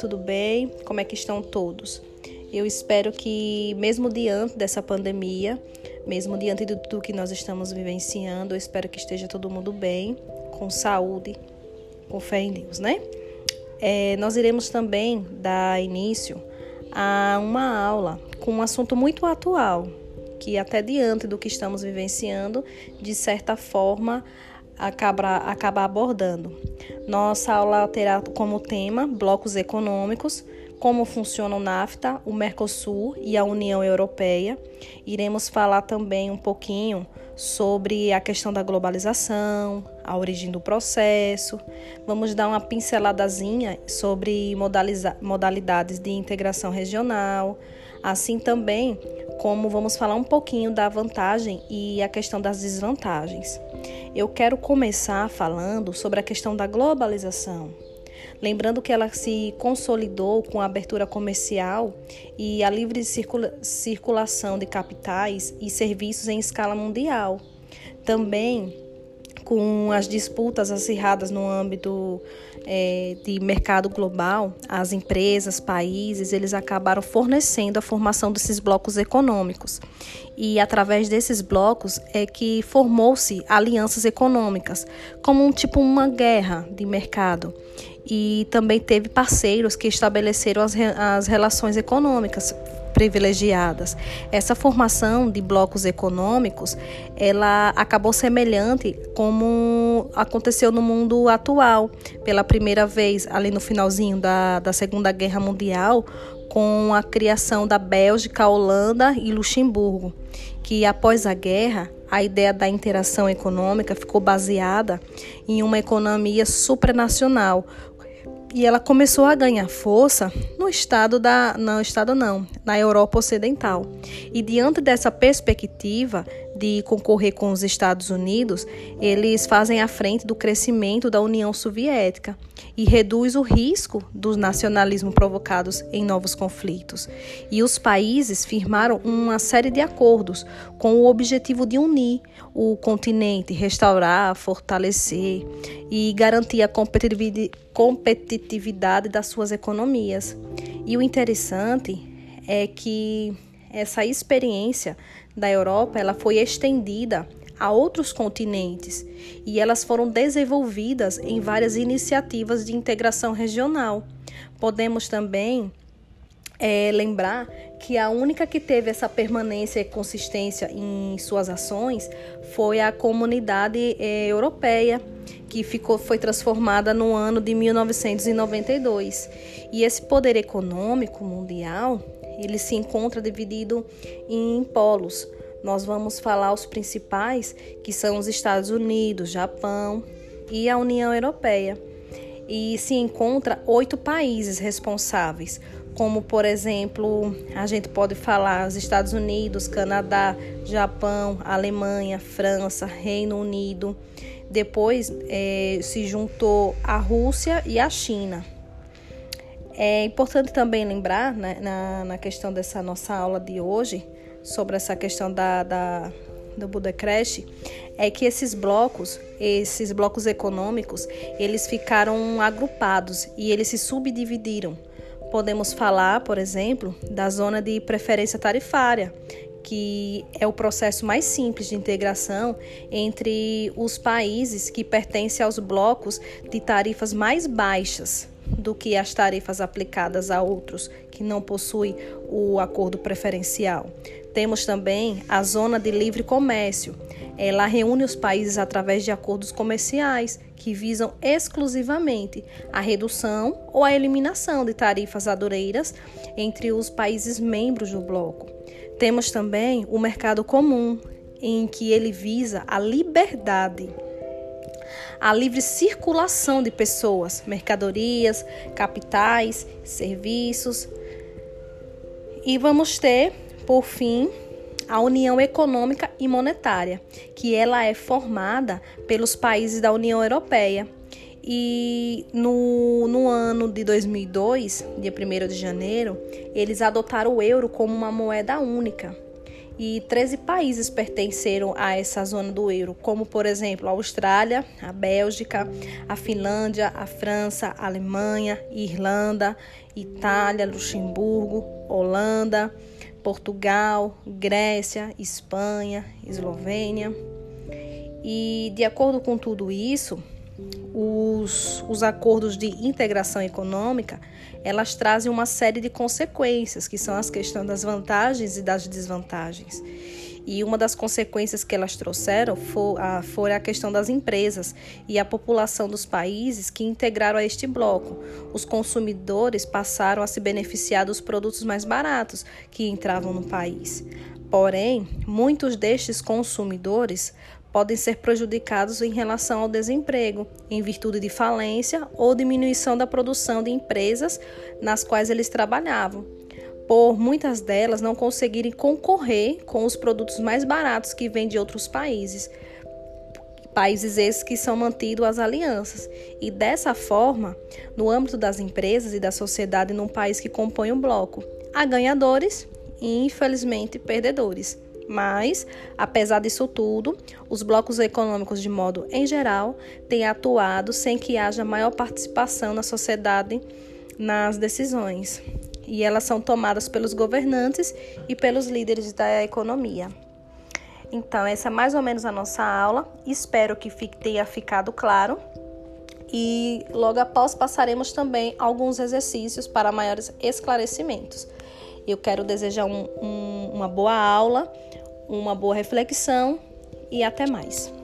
tudo bem? Como é que estão todos? Eu espero que, mesmo diante dessa pandemia, mesmo diante de tudo que nós estamos vivenciando, eu espero que esteja todo mundo bem, com saúde, com fé em Deus, né? Nós iremos também dar início a uma aula com um assunto muito atual, que até diante do que estamos vivenciando, de certa forma, acaba abordando. Nossa aula terá como tema blocos econômicos, como funciona o NAFTA, o Mercosul e a União Europeia. Iremos falar também um pouquinho sobre a questão da globalização, a origem do processo. Vamos dar uma pinceladazinha sobre modalidades de integração regional, assim também como vamos falar um pouquinho da vantagem e a questão das desvantagens. Eu quero começar falando sobre a questão da globalização, lembrando que ela se consolidou com a abertura comercial e a livre circulação de capitais e serviços em escala mundial, também com as disputas acirradas no âmbito de mercado global. As empresas, países, eles acabaram fornecendo a formação desses blocos econômicos. E através desses blocos é que formou-se alianças econômicas, como uma guerra de mercado. E também teve parceiros que estabeleceram as relações econômicas privilegiadas. Essa formação de blocos econômicos, ela acabou semelhante como aconteceu no mundo atual, pela primeira vez ali no finalzinho da Segunda Guerra Mundial, com a criação da Bélgica, Holanda e Luxemburgo, que após a guerra, a ideia da interação econômica ficou baseada em uma economia supranacional, e ela começou a ganhar força na Europa Ocidental. E diante dessa perspectiva de concorrer com os Estados Unidos, eles fazem à frente do crescimento da União Soviética e reduz o risco do nacionalismo provocados em novos conflitos. E os países firmaram uma série de acordos com o objetivo de unir o continente, restaurar, fortalecer e garantir a competitividade das suas economias. E o interessante é que essa experiência da Europa, ela foi estendida a outros continentes e elas foram desenvolvidas em várias iniciativas de integração regional. Podemos também lembrar que a única que teve essa permanência e consistência em suas ações foi a Comunidade Europeia, que foi transformada no ano de 1992. E esse poder econômico mundial, ele se encontra dividido em polos. Nós vamos falar os principais, que são os Estados Unidos, Japão e a União Europeia. E se encontra 8 países responsáveis, como, por exemplo, a gente pode falar os Estados Unidos, Canadá, Japão, Alemanha, França, Reino Unido. Depois se juntou a Rússia e a China. É importante também lembrar, né, na questão dessa nossa aula de hoje, sobre essa questão do Budapeste, é que esses blocos econômicos, eles ficaram agrupados e eles se subdividiram. Podemos falar, por exemplo, da zona de preferência tarifária, que é o processo mais simples de integração entre os países que pertencem aos blocos de tarifas mais baixas do que as tarifas aplicadas a outros que não possuem o acordo preferencial. Temos também a zona de livre comércio. Ela reúne os países através de acordos comerciais que visam exclusivamente a redução ou a eliminação de tarifas aduaneiras entre os países membros do bloco. Temos também o mercado comum, em que ele visa a liberdade, a livre circulação de pessoas, mercadorias, capitais, serviços. E vamos ter, por fim, a União Econômica e Monetária, que ela é formada pelos países da União Europeia. E no ano de 2002, dia 1º de janeiro, eles adotaram o euro como uma moeda única. e 13 países pertenceram a essa zona do euro, como, por exemplo, a Austrália, a Bélgica, a Finlândia, a França, a Alemanha, Irlanda, Itália, Luxemburgo, Holanda, Portugal, Grécia, Espanha, Eslovênia. E, de acordo com tudo isso, os acordos de integração econômica, elas trazem uma série de consequências, que são as questões das vantagens e das desvantagens. E uma das consequências que elas trouxeram foi a questão das empresas e a população dos países que integraram a este bloco. Os consumidores passaram a se beneficiar dos produtos mais baratos que entravam no país. Porém, muitos destes consumidores podem ser prejudicados em relação ao desemprego, em virtude de falência ou diminuição da produção de empresas nas quais eles trabalhavam, por muitas delas não conseguirem concorrer com os produtos mais baratos que vêm de outros países, países esses que são mantidos as alianças. E dessa forma, no âmbito das empresas e da sociedade num país que compõe um bloco, há ganhadores e, infelizmente, perdedores. Mas, apesar disso tudo, os blocos econômicos, de modo em geral, têm atuado sem que haja maior participação na sociedade nas decisões. E elas são tomadas pelos governantes e pelos líderes da economia. Então, essa é mais ou menos a nossa aula. Espero que tenha ficado claro. E logo após passaremos também alguns exercícios para maiores esclarecimentos. Eu quero desejar uma boa aula, uma boa reflexão e até mais.